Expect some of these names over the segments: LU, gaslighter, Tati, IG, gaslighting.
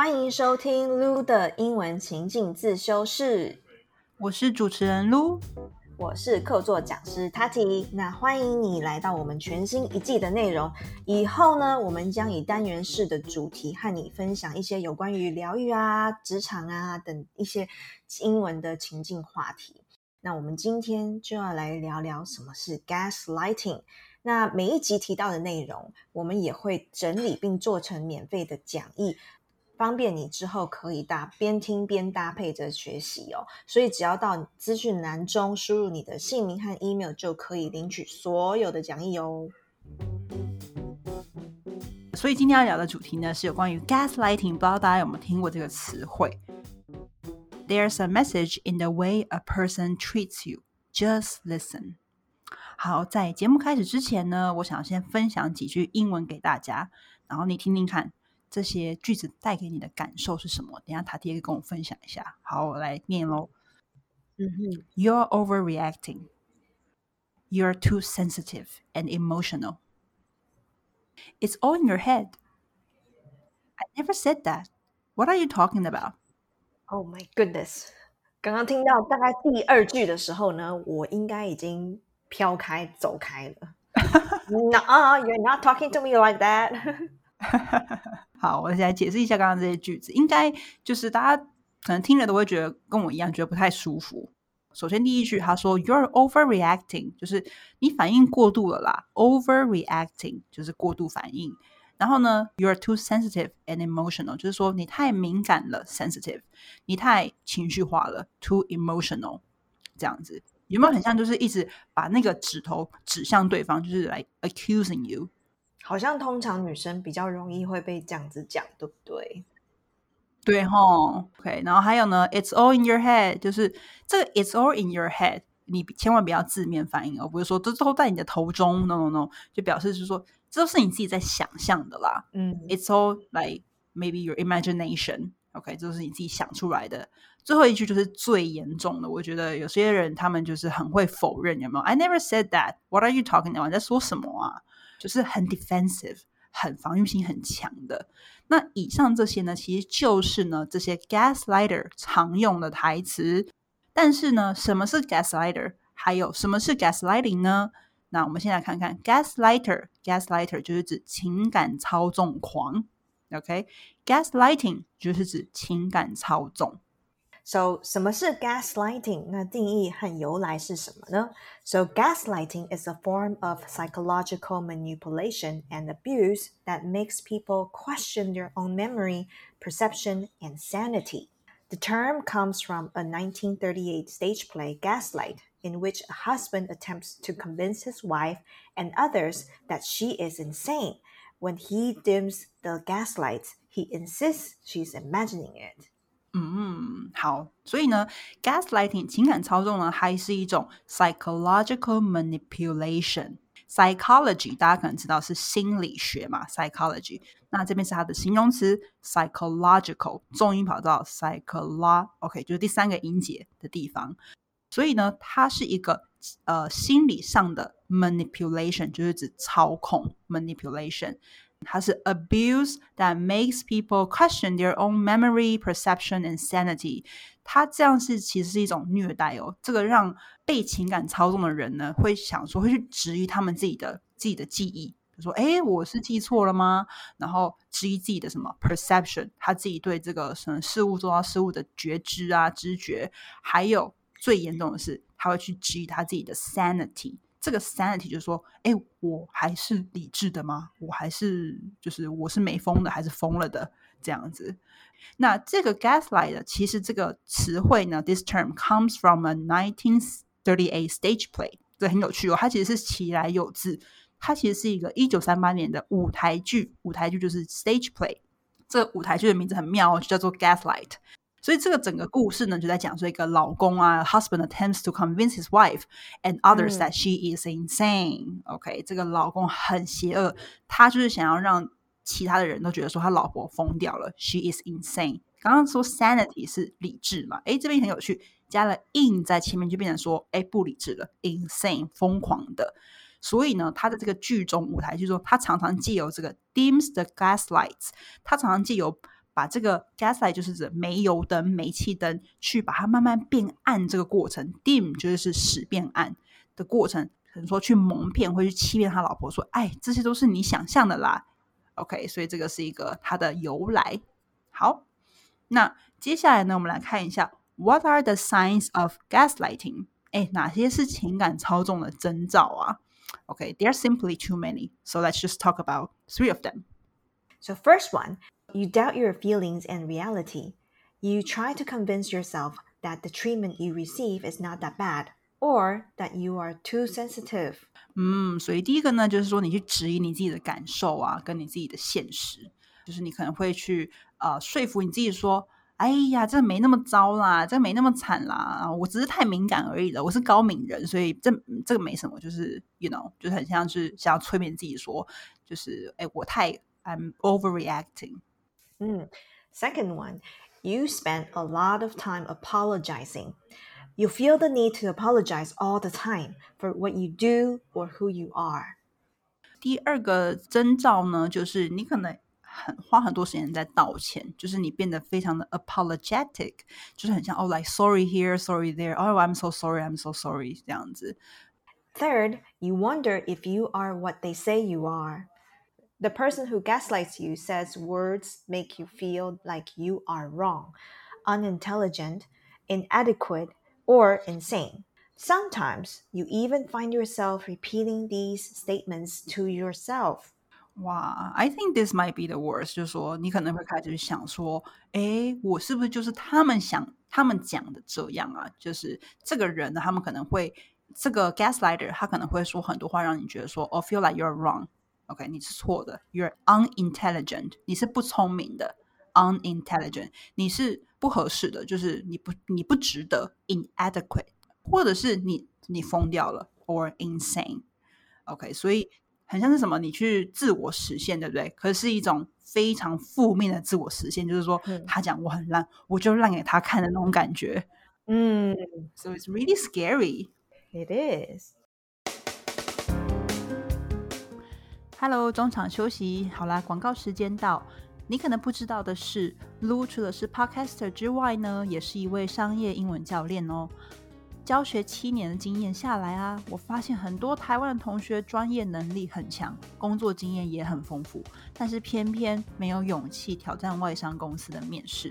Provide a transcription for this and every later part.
欢迎收听 LU 的英文情境自修室，我是主持人 LU， 我是客座讲师 Tati。 那欢迎你来到我们全新一季的内容，以后呢我们将以单元式的主题和你分享一些有关于疗愈啊、职场啊等一些英文的情境话题。那我们今天就要来聊聊什么是 gaslighting。那每一集提到的内容我们也会整理并做成免费的讲义，方便你之后可以边听边搭配着学习哦。所以只要到资讯栏中输入你的姓名和 email 就可以领取所有的讲义哦。所以今天要聊的主题呢是有关于 gaslighting， 不知道大家有没有听过这个词汇。 There's a message in the way a person treats you. Just listen。好，在节目开始之前呢，我想先分享几句英文给大家，然后你听听看这些句子带给你的感受是什么。等一下Tati也跟我分享一下。好，我来念咯。You're overreacting. You're too sensitive and emotional. It's all in your head. I never said that. What are you talking about? Oh my goodness. 刚刚听到大概第二句的时候呢，我应该已经飘开走开了。No, you're not talking to me like that. 好，我来解释一下刚刚这些句子，应该就是大家可能听了都会觉得跟我一样觉得不太舒服。首先第一句他说 You're overreacting， 就是你反应过度了啦。 Overreacting 就是过度反应。然后呢 You're too sensitive and emotional， 就是说你太敏感了。 Sensitive 你太情绪化了。 Too emotional 这样子。有没有很像就是一直把那个指头指向对方，就是来 accusing you？ 好像通常女生比较容易会被这样子讲，对不对？对齁。 OK， 然后还有呢 It's all in your head， 就是这个 It's all in your head 你千万不要字面反应哦，不是说这都在你的头中。 No， 就表示是说这都是你自己在想象的啦。It's all like maybe your imagination。 OK， 这都是你自己想出来的。最后一句就是最严重的，我觉得有些人他们就是很会否认，有没有？ I never said that. What are you talking about? 你在说什么啊？就是很 defensive， 很防御性很强的。那以上这些呢，其实就是呢这些 gaslighter 常用的台词。但是呢，什么是 gaslighter？ 还有什么是 gaslighting 呢？那我们先来看看 gaslighter 就是指情感操纵狂。 OK， gaslighting 就是指情感操纵。So, 什么是 gaslighting? 那定义和由来是什么呢？ So, gaslighting is a form of psychological manipulation and abuse that makes people question their own memory, perception, and sanity. The term comes from a 1938 stage play, Gaslight, in which a husband attempts to convince his wife and others that she is insane. When he dims the gaslights, he insists she's imagining it.好，所以呢 gaslighting 情感操纵呢还是一种 psychological manipulation。 psychology 大家可能知道是心理学嘛， psychology 那这边是它的形容词 psychological， 重音跑到 OK， 就是第三个音节的地方。所以呢它是一个心理上的 manipulation， 就是指操控 manipulation。它是 abuse that makes people question their own memory, perception and sanity。 它这样是其实是一种虐待哦，这个让被情感操纵的人呢会想说，会去质疑他们自己的记忆，就说诶我是记错了吗？然后质疑自己的什么 perception， 他自己对这个事物做到事物的觉知啊知觉。还有最严重的是他会去质疑他自己的 sanity，这个 sanity 就是说诶我还是理智的吗？我还是就是我是没疯的还是疯了的这样子。那这个 gaslight 其实这个词汇呢 this term comes from a 1938 stage play。 这很有趣哦，它其实是其来有自，它其实是一个1938年的舞台剧就是 stage play。 这个舞台剧的名字很妙哦，就叫做 Gaslight。所以这个整个故事呢就在讲说一个老公啊 husband attempts to convince his wife and others that she is insane。 OK， 这个老公很邪恶，他就是想要让其他的人都觉得说他老婆疯掉了， she is insane。 刚刚说 sanity 是理智嘛，诶这边很有趣，加了 in 在前面就变成说诶不理智了， insane 疯狂的。所以呢他的这个剧中舞台剧中他常常藉由这个 dims the gaslights， 他常常藉由把这个 gaslight 就是指煤油灯、煤气灯，去把它慢慢变暗这个过程， dim 就是使变暗的过程，可能说去蒙骗或去欺骗他老婆说，哎，这些都是你想象的啦。 OK， 所以这个是一个它的由来。好，那接下来呢，我们来看一下 What are the signs of gaslighting？ 哎，哪些是情感操纵的征兆啊？Okay, there are simply too many. So let's just talk about three of them. So first one, you doubt your feelings and reality. You try to convince yourself that the treatment you receive is not that bad or that you are too sensitive. 所以第一个呢，就是说你去质疑你自己的感受啊，跟你自己的现实。就是你可能会去说服你自己说，哎呀，这没那么糟啦，这没那么惨啦，我只是太敏感而已了，我是高敏人，所以这个没什么，就是you know， 就是很像是想要催眠自己说，就是哎，我太 I'm overreacting。Second one, you spend a lot of time apologizing. You feel the need to apologize all the time for what you do or who you are. 第二个征兆呢，就是你可能花很多时间在道歉，就是你变得非常的 apologetic， 就是很像哦， like sorry here sorry there， oh I'm so sorry I'm so sorry 这样子。 Third, you wonder if you are what they say you are. The person who gaslights you says words make you feel like you are wrong, unintelligent, inadequate, or insane. Sometimes you even find yourself repeating these statements to yourself.哇、wow, I think this might be the worst. 就是说你可能会开始想说，诶，我是不是就是他们讲的这样啊，就是这个人呢，他们可能会，这个 gaslighter 他可能会说很多话让你觉得说 oh, feel like you're wrong. OK， 你是错的， you're unintelligent， 你是不聪明的， unintelligent， 你是不合适的，就是你不值得， inadequate， 或者是你疯掉了 or insane。 OK， 所以很像是什么你去自我实现，对不对？可是一种非常负面的自我实现，就是说他讲我很烂，我就烂给他看的那种感觉。So it's really scary. It is. Hello， 中场休息。好啦，广告时间到。你可能不知道的是 ，Lu 除了是 podcaster 之外呢，也是一位商业英文教练哦。教学7年的经验下来啊，我发现很多台湾的同学专业能力很强，工作经验也很丰富，但是偏偏没有勇气挑战外商公司的面试。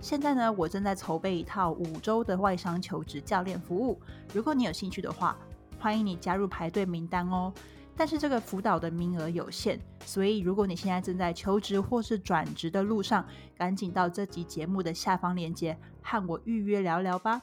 现在呢，我正在筹备一套5周的外商求职教练服务，如果你有兴趣的话，欢迎你加入排队名单哦。但是这个辅导的名额有限，所以如果你现在正在求职或是转职的路上，赶紧到这集节目的下方链接和我预约聊聊吧。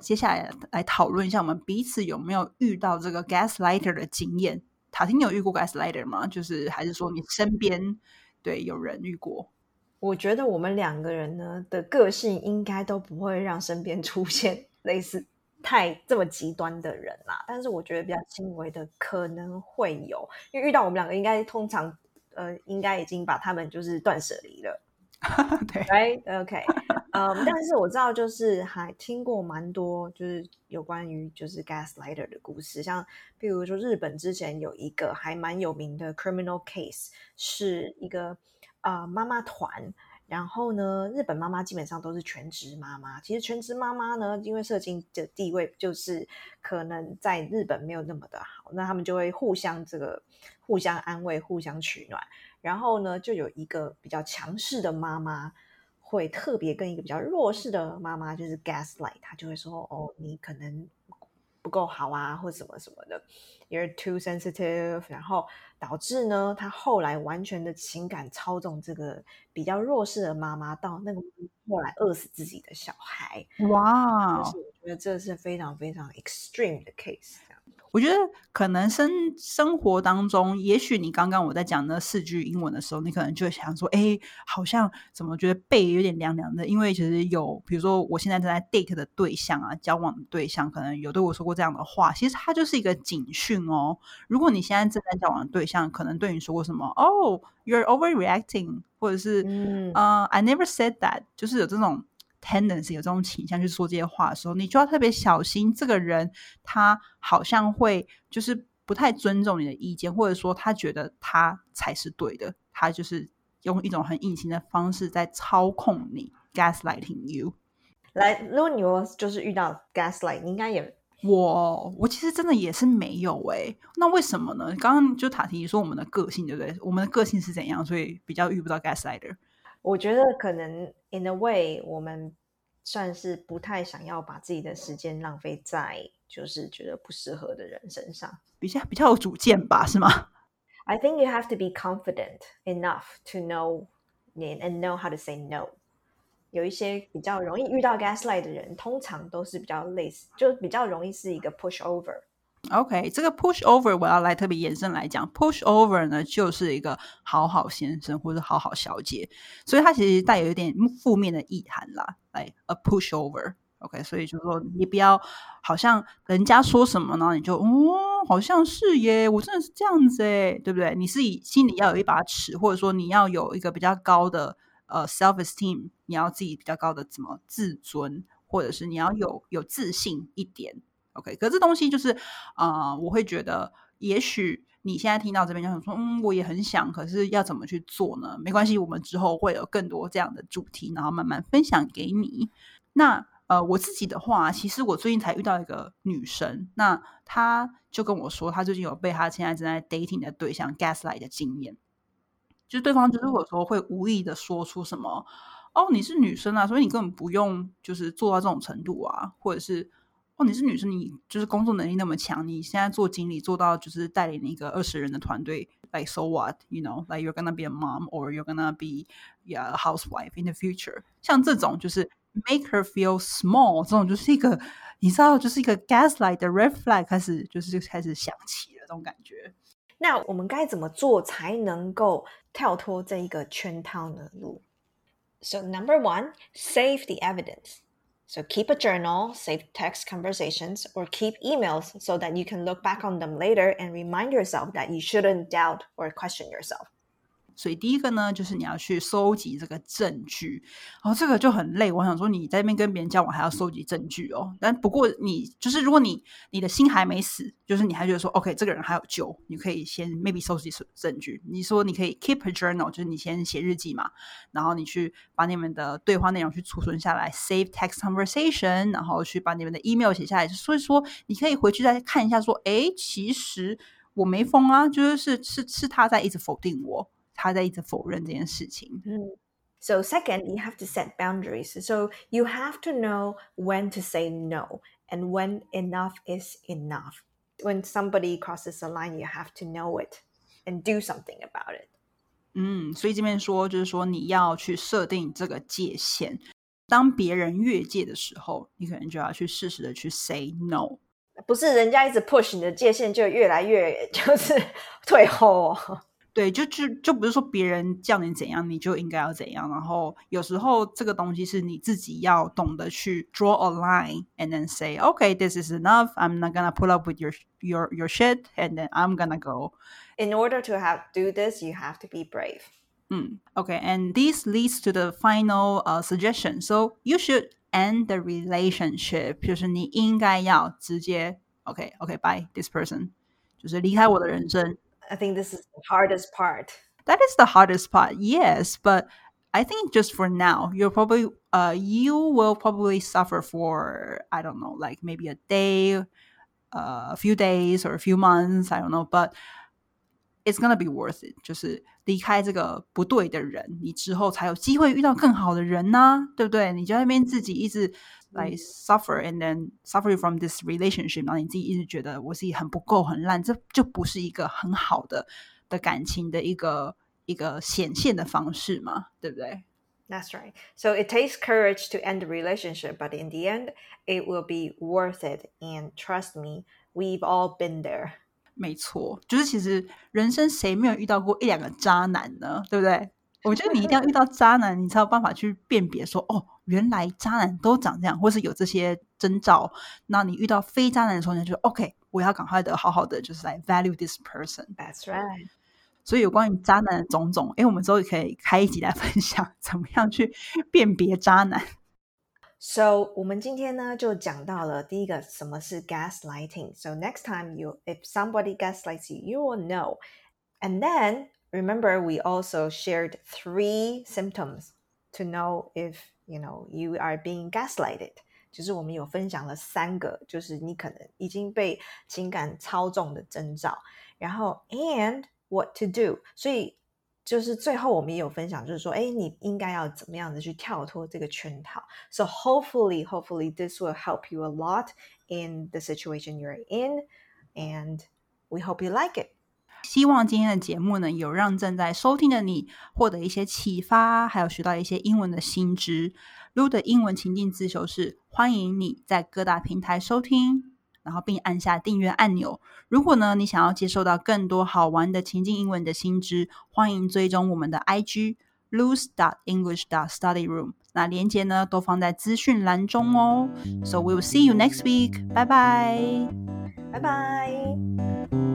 接下来来讨论一下我们彼此有没有遇到这个 gaslighter 的经验。塔婷，你有遇过 gaslighter 吗？就是还是说你身边对有人遇过？我觉得我们两个人呢的个性应该都不会让身边出现类似这么极端的人啦，但是我觉得比较轻微的可能会有，因为遇到我们两个应该通常应该已经把他们就是断舍离了。对 ，right， OK， 但是我知道就是还听过蛮多就是有关于就是 gaslighter 的故事，像比如说日本之前有一个还蛮有名的 criminal case， 是一个妈妈团，然后呢，日本妈妈基本上都是全职妈妈，其实全职妈妈呢，因为社经的地位就是可能在日本没有那么的好，那他们就会互相安慰，互相取暖。然后呢，就有一个比较强势的妈妈会特别跟一个比较弱势的妈妈就是 gaslight， 她就会说哦，你可能不够好啊，或什么什么的 You're too sensitive， 然后导致呢她后来完全的情感操纵这个比较弱势的妈妈，到那个后来饿死自己的小孩。哇、wow. 就是我觉得这是非常非常 extreme 的 case。我觉得可能生活当中，也许你刚刚我在讲那4句英文的时候，你可能就会想说，哎，好像怎么觉得背有点凉凉的，因为其实有，比如说我现在正在 date 的对象啊，交往的对象，可能有对我说过这样的话，其实它就是一个警讯哦。如果你现在正在交往的对象，可能对你说过什么，哦 ，you're overreacting， 或者是I never said that， 就是有这种tendency， 有这种倾向去说这些话的时候，你就要特别小心，这个人他好像会就是不太尊重你的意见，或者说他觉得他才是对的，他就是用一种很隐形的方式在操控你 gaslighting you。 来，如果你就是遇到 gaslight， 你应该也我其实真的也是没有欸。那为什么呢？刚刚就塔提说我们的个性，对不对？我们的个性是怎样，所以比较遇不到 gaslighter。 我觉得可能 in a way 我们算是不太想要把自己的时间浪费在就是觉得不适合的人身上，比较有主见吧，是吗？ I think you have to be confident enough to know and know how to say no。有一些比较容易遇到 gaslight 的人通常都是比较类似，就比较容易是一个 pushover。 OK， 这个 pushover 我要来特别延伸来讲。 pushover 呢就是一个好好先生或者好好小姐，所以它其实带有一点负面的意涵啦，like a pushover。 OK， 所以就是说你不要好像人家说什么呢你就好像是耶，我真的是这样子耶，对不对？你是心里要有一把尺，或者说你要有一个比较高的self-esteem， 你要自己比较高的怎么自尊，或者是你要有自信一点。 OK， 可是这东西就是我会觉得也许你现在听到这边就想说我也很想，可是要怎么去做呢？没关系，我们之后会有更多这样的主题，然后慢慢分享给你。那我自己的话，其实我最近才遇到一个女生，那她就跟我说她最近有被她现在正在 dating 的对象 gaslight 的经验。就对方就是有时候会无意的说出什么你是女生啊，所以你根本不用就是做到这种程度啊，或者是你是女生，你就是工作能力那么强，你现在做经理做到就是带领一个20人的团队， like so what you know, like you're gonna be a mom or you're gonna be a housewife in the future。 像这种就是 make her feel small， 这种就是一个你知道就是一个 gaslight 的 red flag 开始响起了这种感觉。那我们该怎么做才能够跳脱这一个圈套呢？ So number one, save the evidence. So keep a journal, save text conversations, or keep emails so that you can look back on them later and remind yourself that you shouldn't doubt or question yourself. 所以第一个呢就是你要去收集这个证据。这个就很累，我想说你在那边跟别人交往还要收集证据但不过你就是如果你的心还没死，就是你还觉得说 OK 这个人还有救，你可以先 maybe 收集证据。你说你可以 keep a journal， 就是你先写日记嘛，然后你去把你们的对话内容去储存下来， save text conversation， 然后去把你们的 email 写下来。所以说你可以回去再看一下说其实我没疯啊，就是他在一直否定我，他在一直否认这件事情。So second, you have to set boundaries. So you have to know when to say no and when enough is enough. When somebody crosses a line, you have to know it and do something about it. 所以这边说就是说你要去设定这个界限，当别人越界的时候，你可能就要去适时的去 say no。不是人家一直 push 你的界限就越来越就是退后对，就不是说别人叫你怎样你就应该要怎样，然后有时候这个东西是你自己要懂得去 draw a line and then say okay this is enough, I'm not gonna put up with your shit and then I'm gonna go. In order to do this, you have to be brave. Okay, and this leads to the final suggestion. So you should end the relationship. 就是你应该要直接 okay bye this person， 就是离开我的人生。I think this is the hardest part. That is the hardest part, yes. But I think just for now, you will probably suffer for, I don't know, like maybe a day, a few days or a few months, I don't know. But it's gonna be worth it. 就是离开这个不对的人，你之后才有机会遇到更好的人啊，对不对？你就在那边自己一直来 suffer and then suffer from this relationship， 然后你自己一直觉得我自己很不够很烂，这就不是一个很好的感情的一个显现的方式嘛，对不对？ That's right. So it takes courage to end the relationship, but in the end, it will be worth it. And trust me, we've all been there.没错，就是其实人生谁没有遇到过一两个渣男呢，对不对？我觉得你一定要遇到渣男你才有办法去辨别说原来渣男都长这样，或是有这些征兆。那你遇到非渣男的时候你就 OK 我要赶快的好好的就是来 value this person。 That's right。 所以有关于渣男的种种我们之后也可以开一集来分享怎么样去辨别渣男。So 我们今天呢就讲到了第一个什么是 gaslighting. So next time if somebody gaslights you, you will know. And then remember we also shared 3 symptoms to know if you are being gaslighted. 就是我们有分享了3个，就是你可能已经被情感操纵的征兆。然后 and what to do. 所以就是最后我们也有分享，就是说，诶，你应该要怎么样子去跳脱这个圈套。So hopefully this will help you a lot in the situation you're in, and we hope you like it. 希望今天的节目呢，有让正在收听的你获得一些启发，还有学到一些英文的新知。LU的英文情境自修室，欢迎你在各大平台收听，然后并按下订阅按钮。如果呢你想要接受到更多好玩的情境英文的新知，欢迎追踪我们的 IG lus.english.studyroom， 那连结呢都放在资讯栏中哦。So we'll see you next week. Bye bye.